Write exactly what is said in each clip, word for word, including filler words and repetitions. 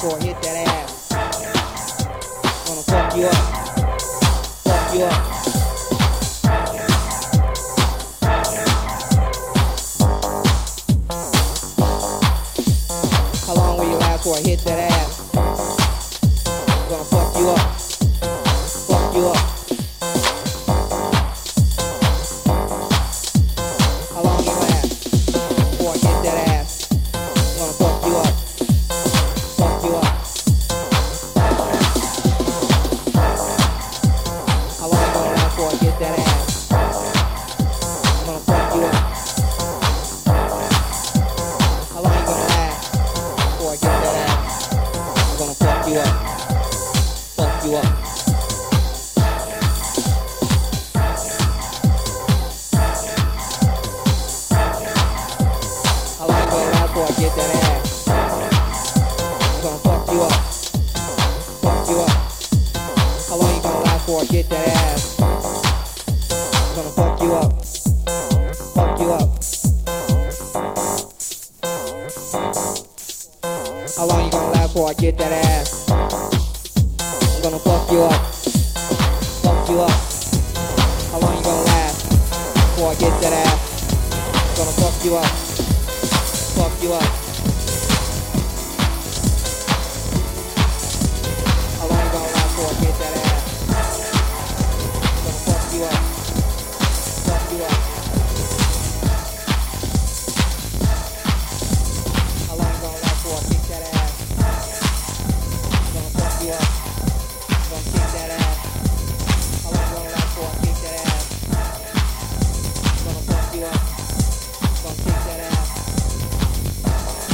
I'm gonna hit that ass. Gonna fuck you up. Fuck you up. How long will you last before I hit that ass? I'm gonna fuck you up. Fuck you up. How long will you last before I hit that ass? I'm gonna fuck you up. Fuck you up. How long you gonna last before I get that ass? I'm gonna fuck you up. How long you gonna last before I get that ass? I'm gonna fuck you up. Fuck you up. How long you gonna last before I get that ass? Before I get that ass, I'm gonna fuck you up, fuck you up. How long you gonna last before I get that ass? I'm gonna fuck you up, fuck you up. How long you gonna last before I get that ass? I'm gonna fuck you up, fuck you up. How long you gonna last before I get that ass? Gonna kick that ass.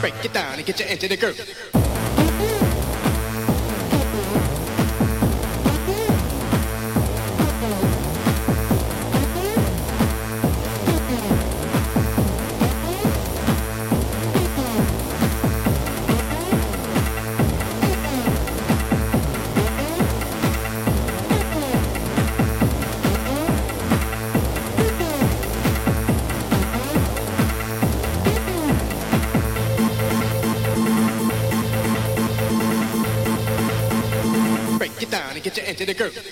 Break it down and get you into the groove. Get you into the groove.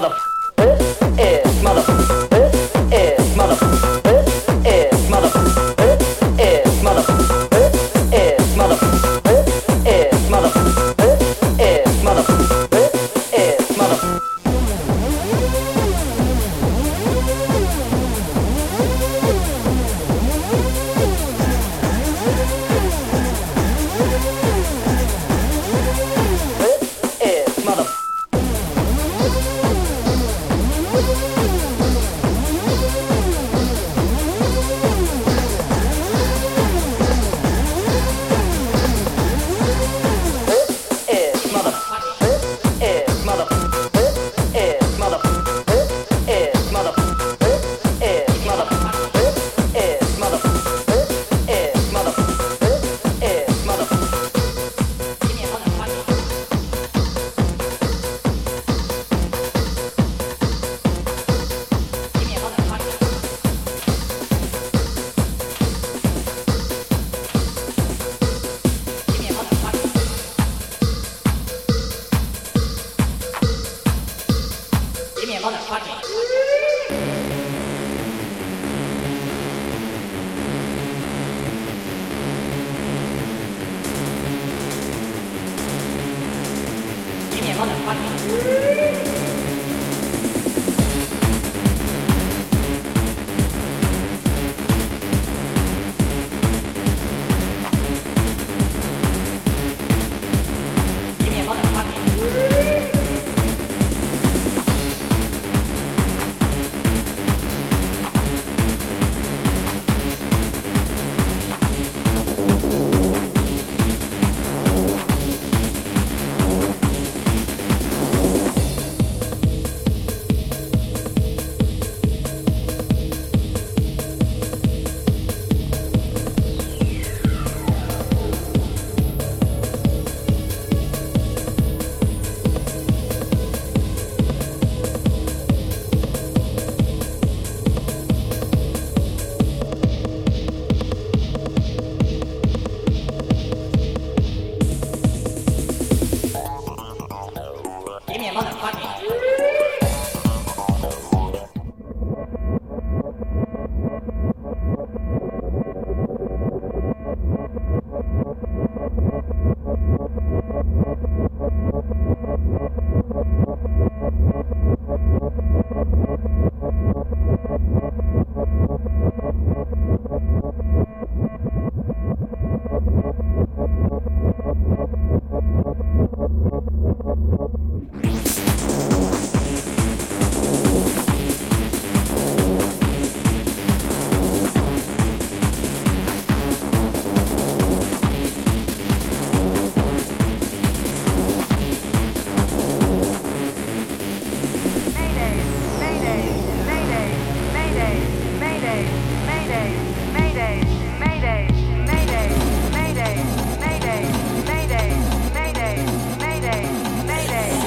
mother. This is mother. This is mother. This is mother. This is mother. This is mother. This is mother. This is mother. This is mother. Mayday, Mayday, Mayday, Mayday, Mayday.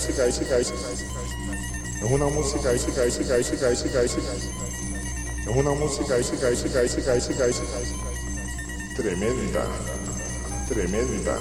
É uma música tremenda, tremenda.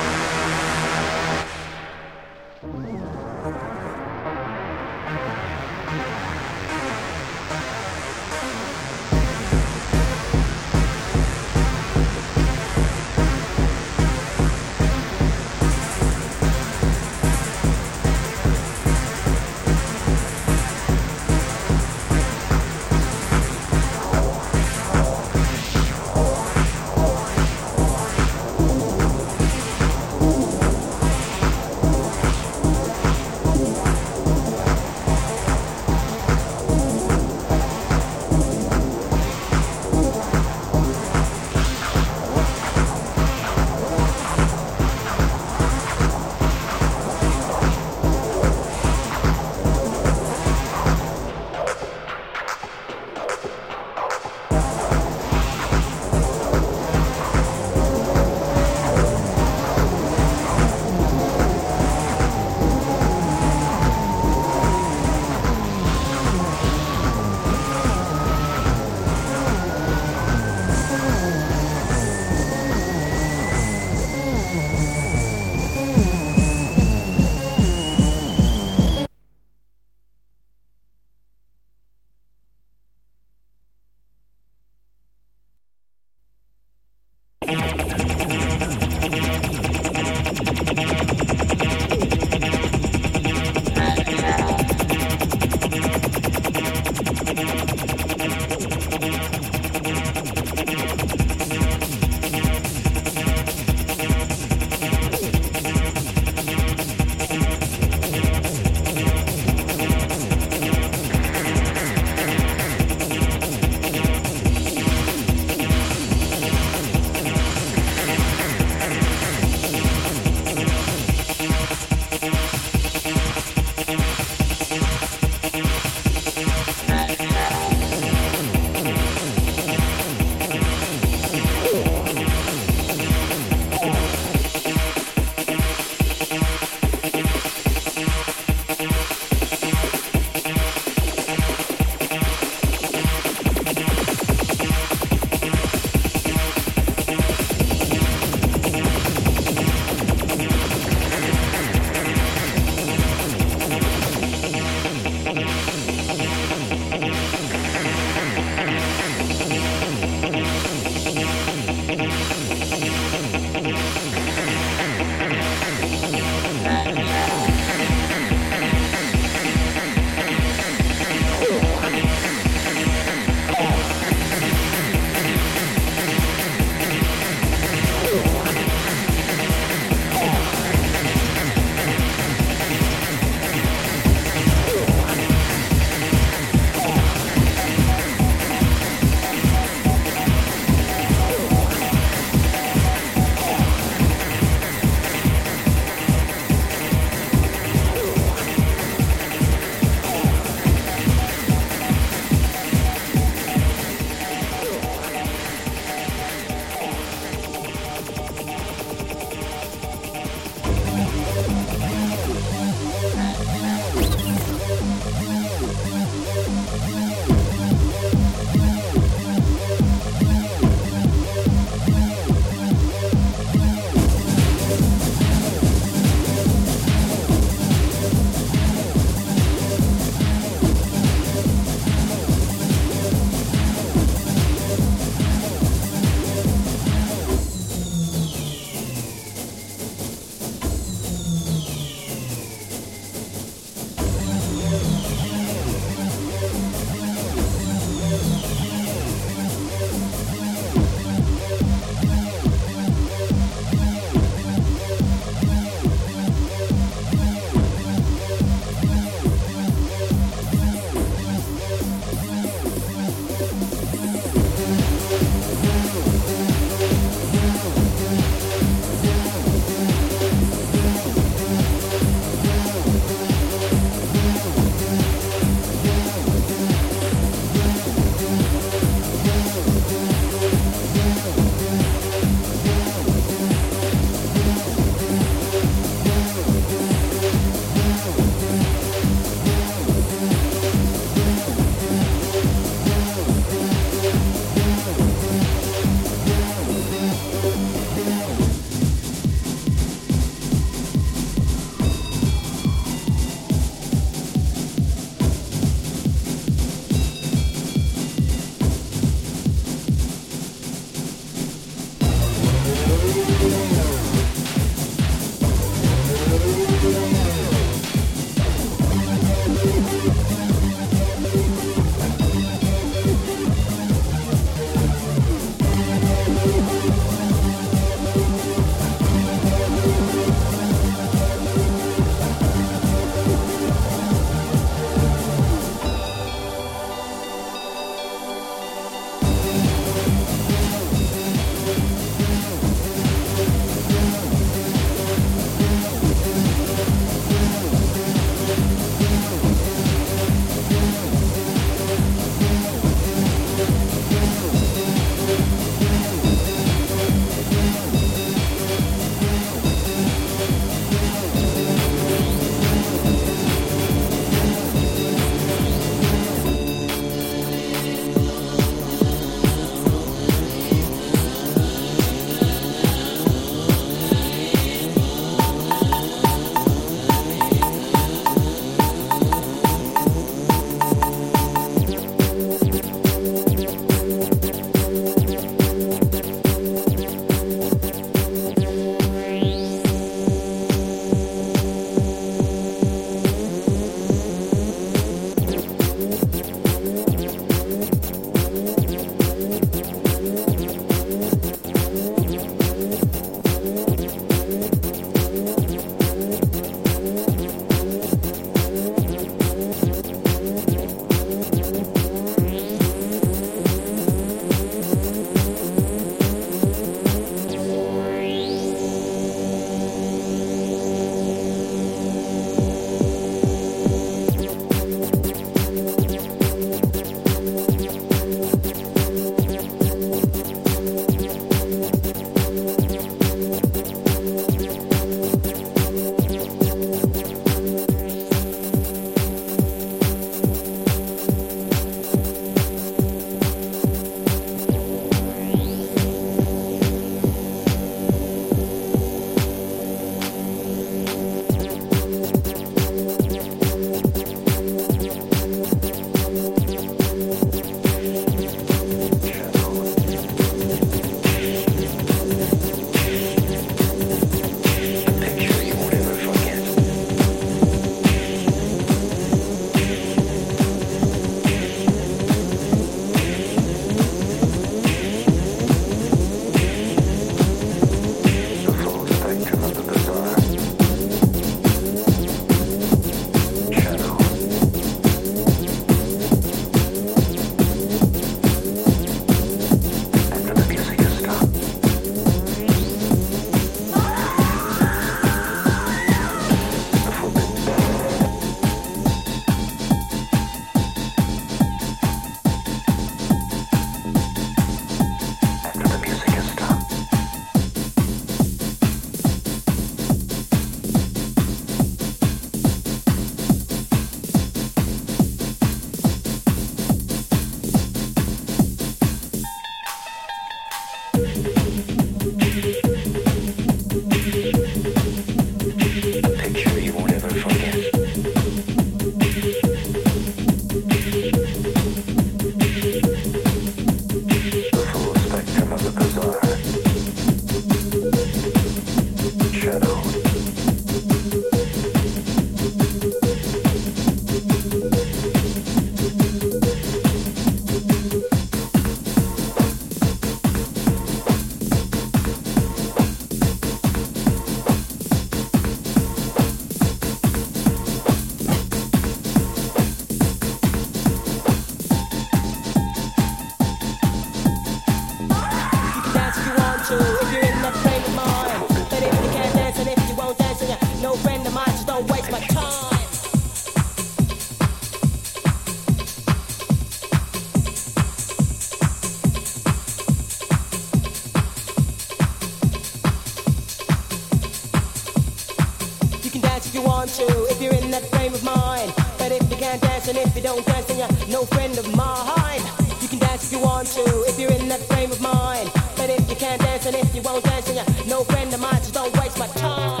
to if you're in that frame of mind. But if you can't dance and if you don't dance, then you're no friend of mine. You can dance if you want to if you're in that frame of mind. But if you can't dance and if you won't dance, then you're no friend of mine. Just don't waste my time.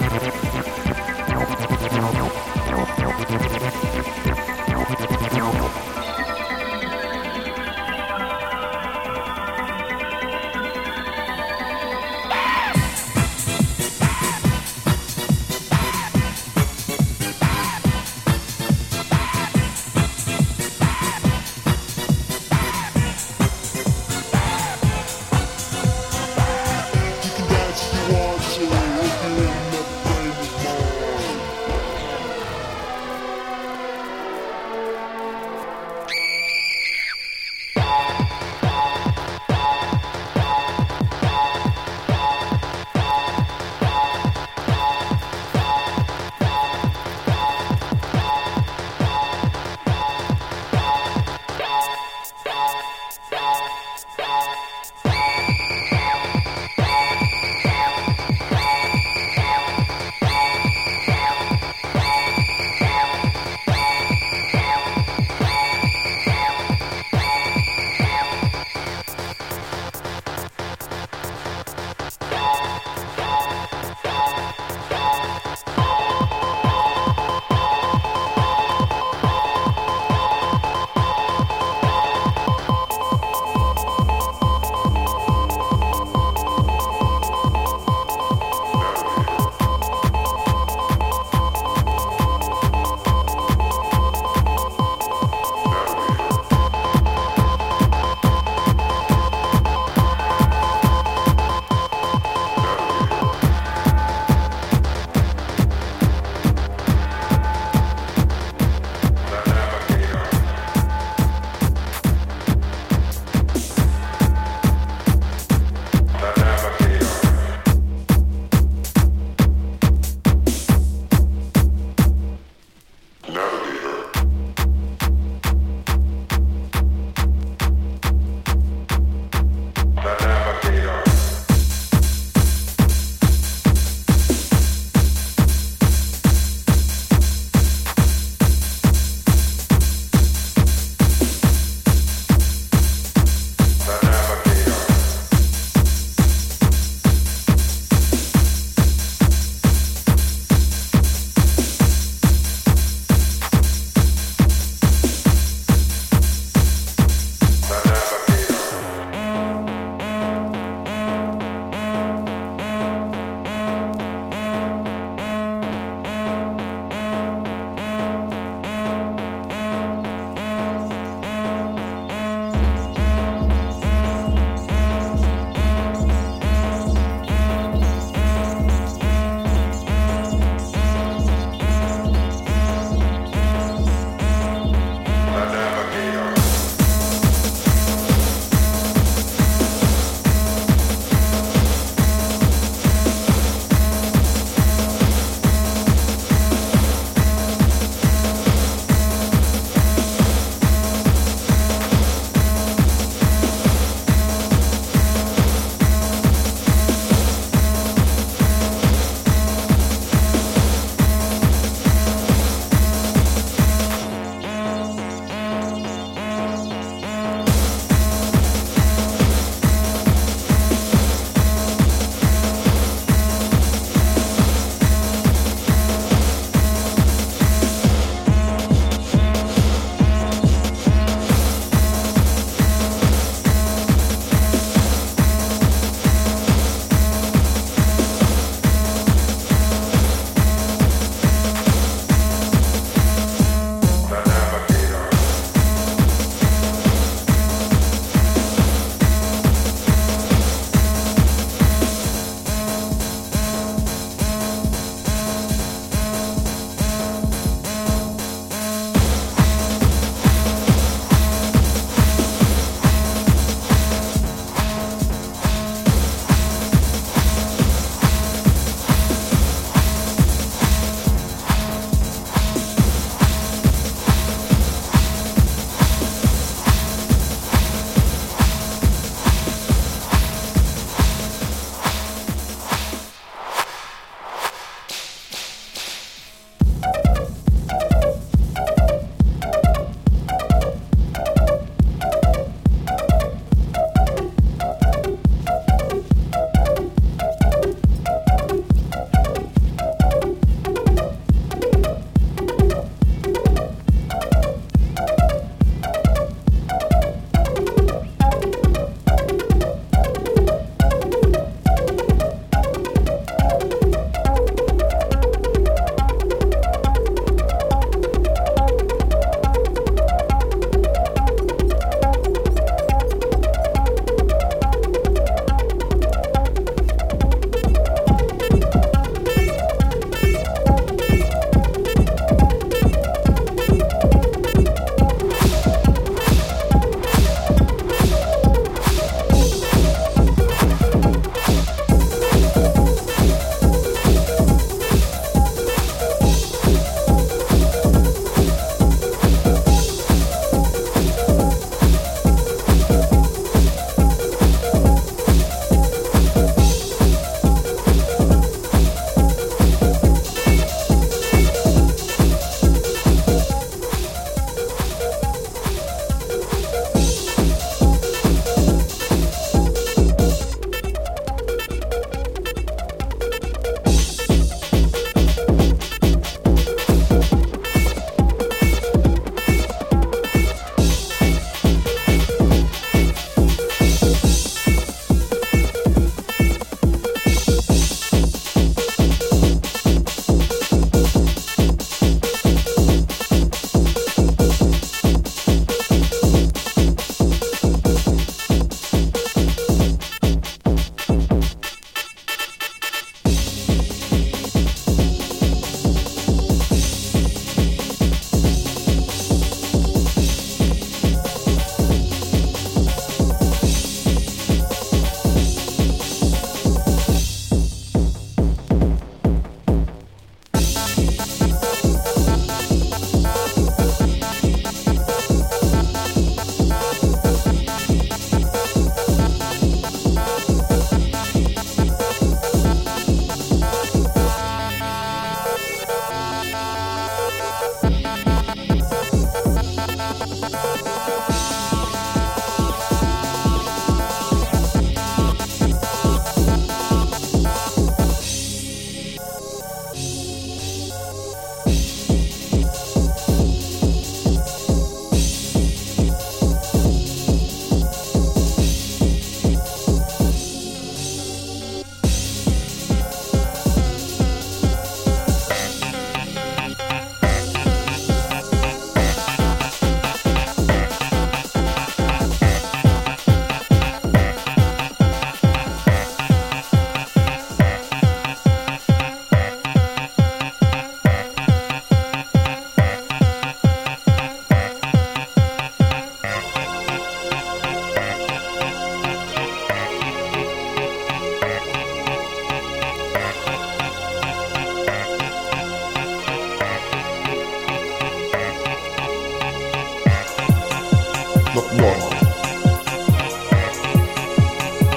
We'll be right back.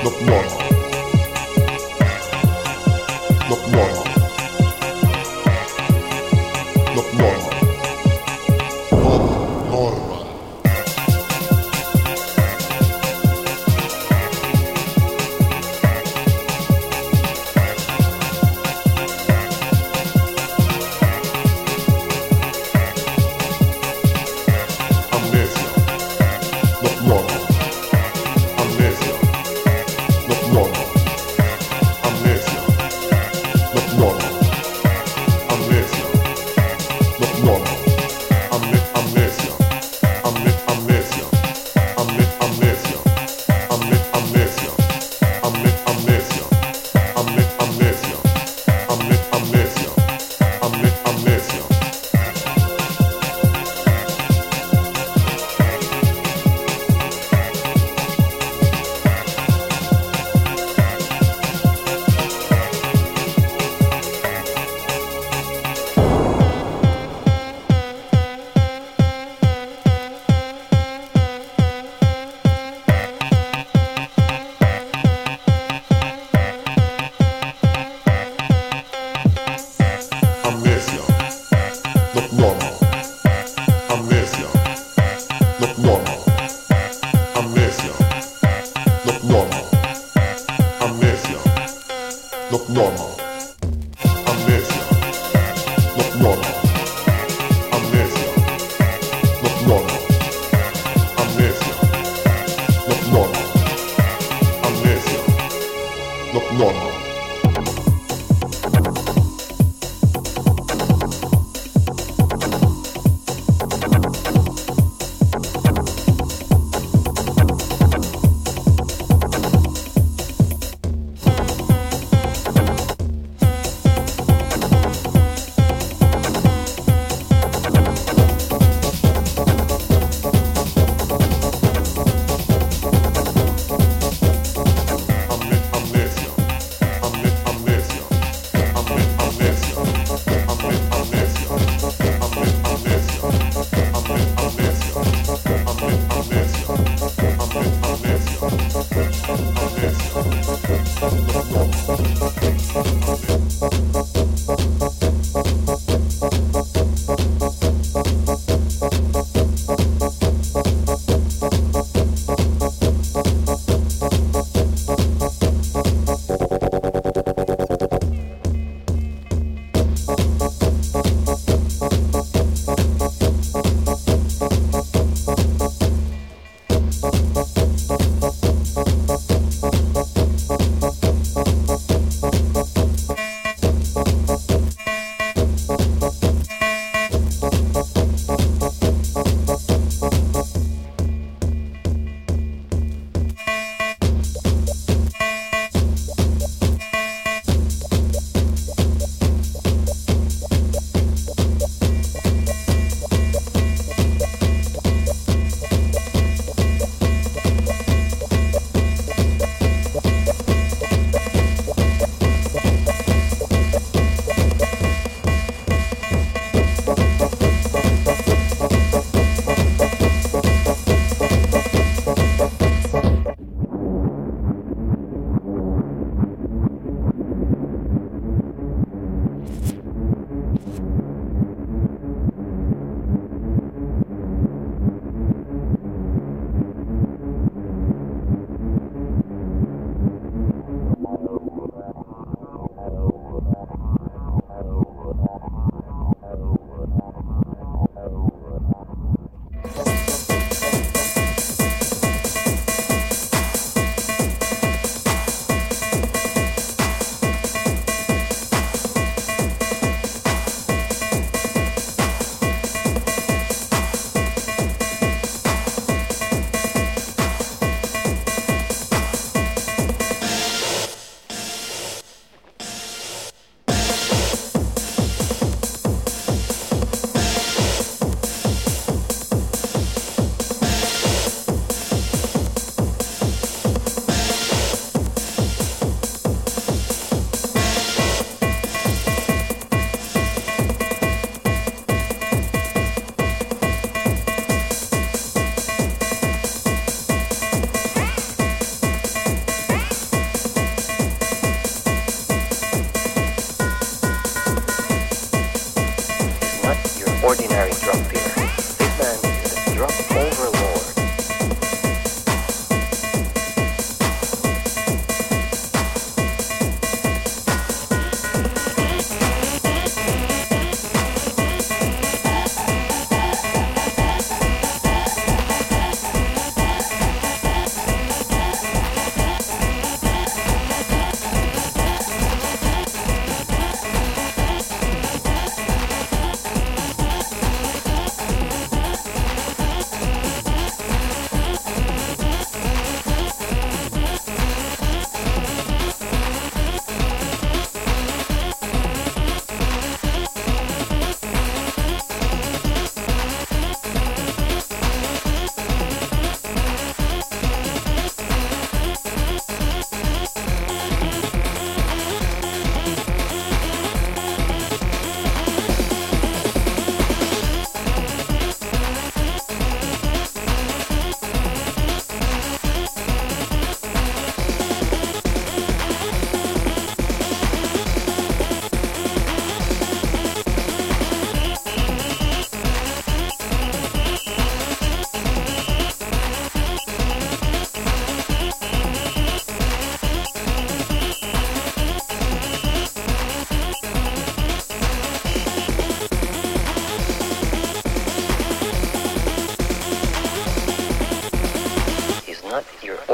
Bye.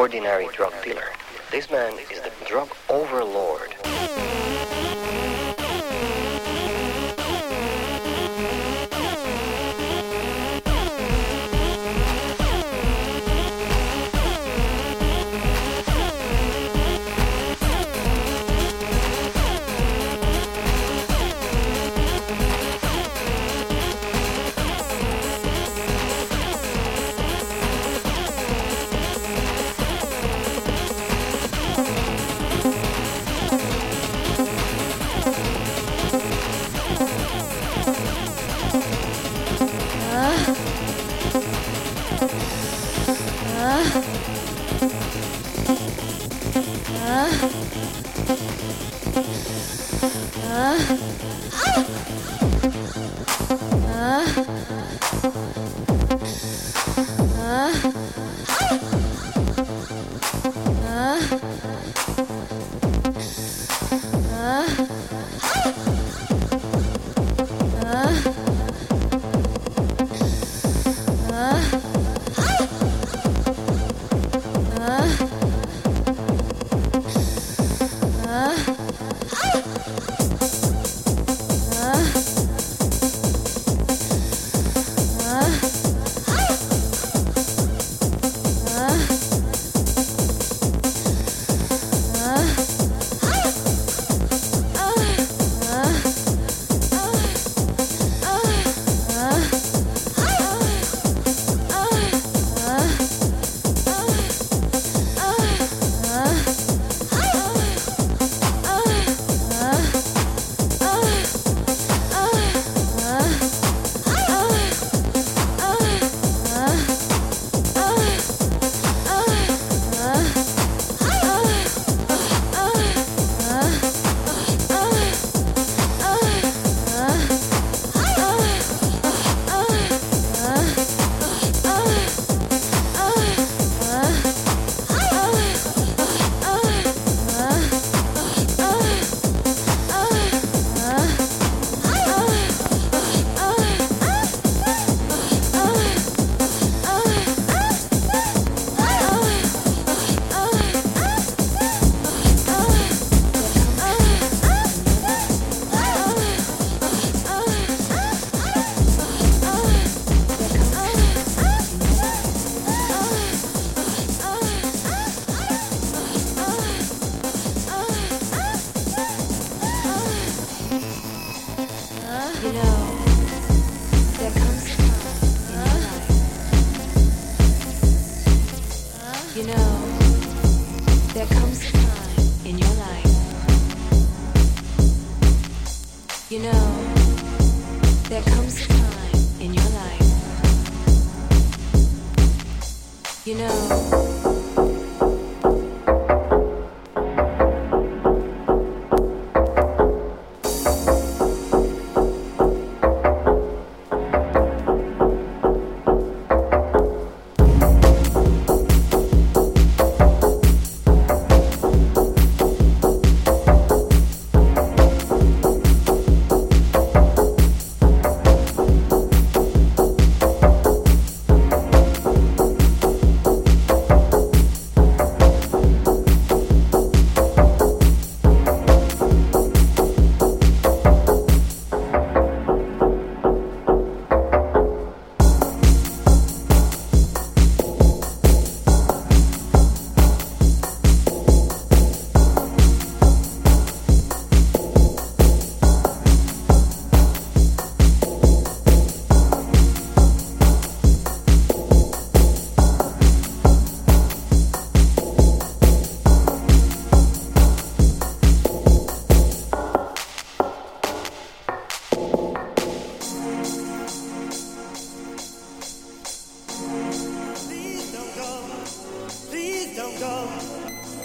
ordinary drug dealer. This man is the drug overlord.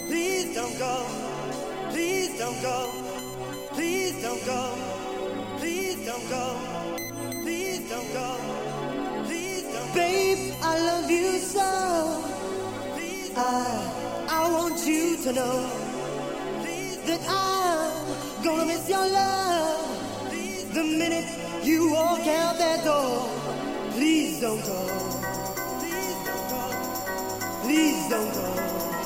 Please don't go. Please don't go.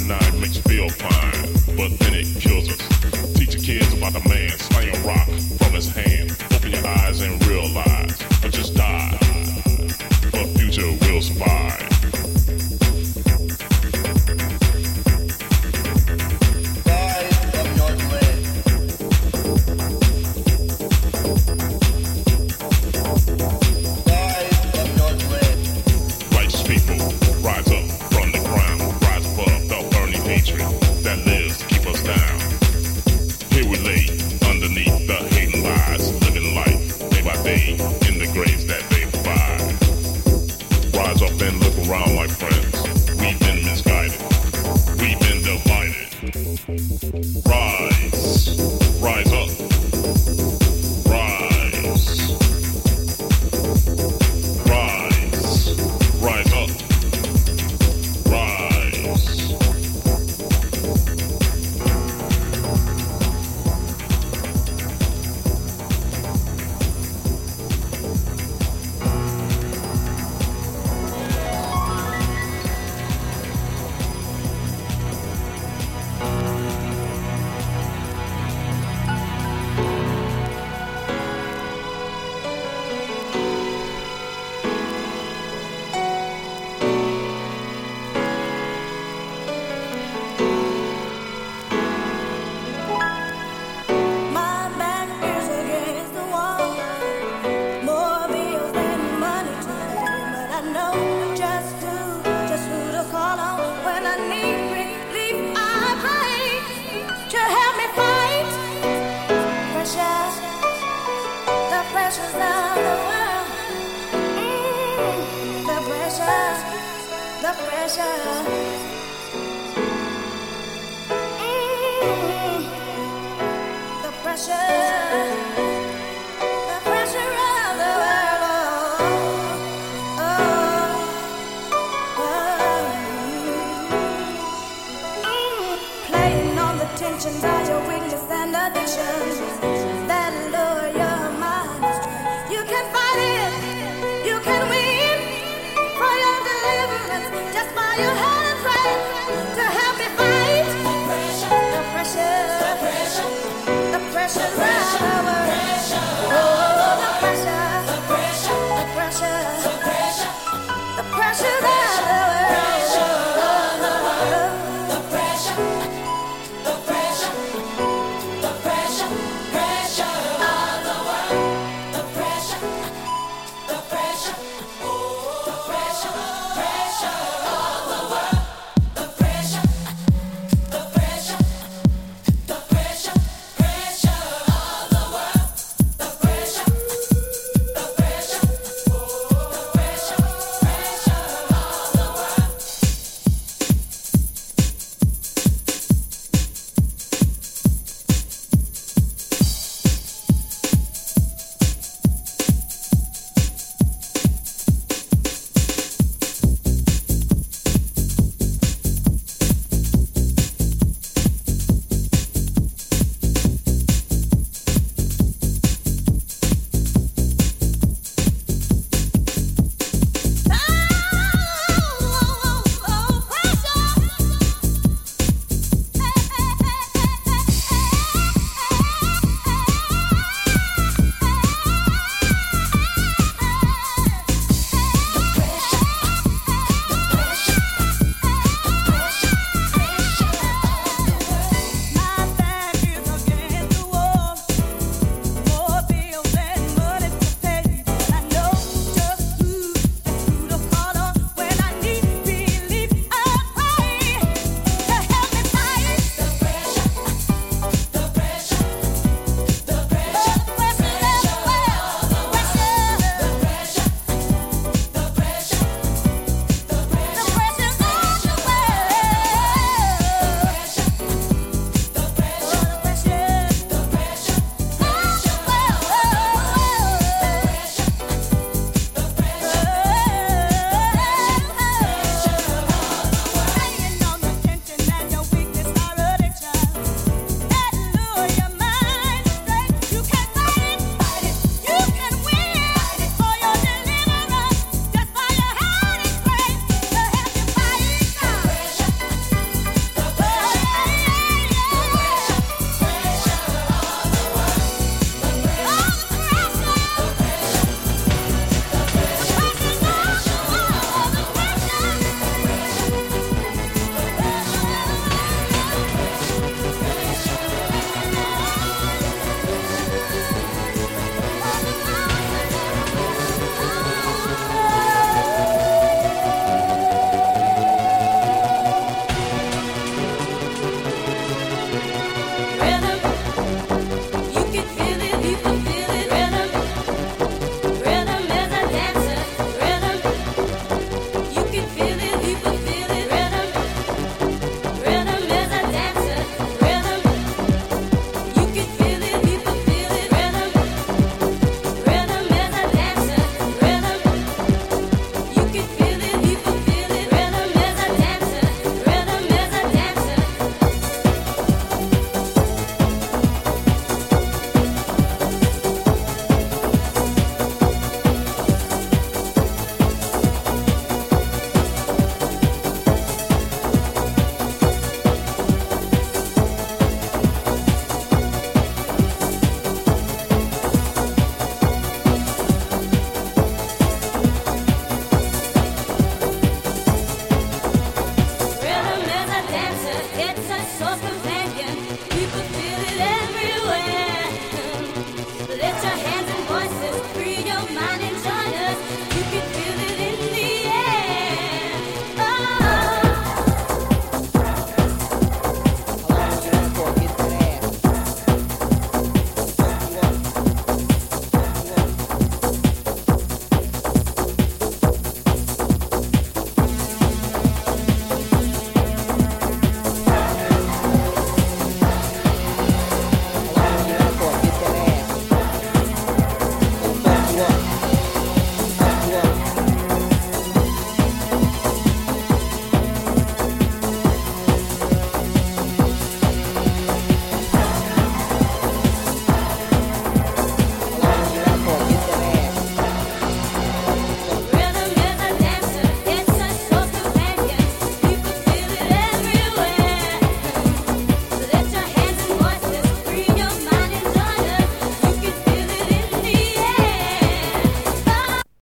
nine nine makes you feel fine, but then it kills us. Teach your kids about the man slaying rock from his hand. Open your eyes and realize, or just die. The future will survive. Pressure, the pressure, the pressure.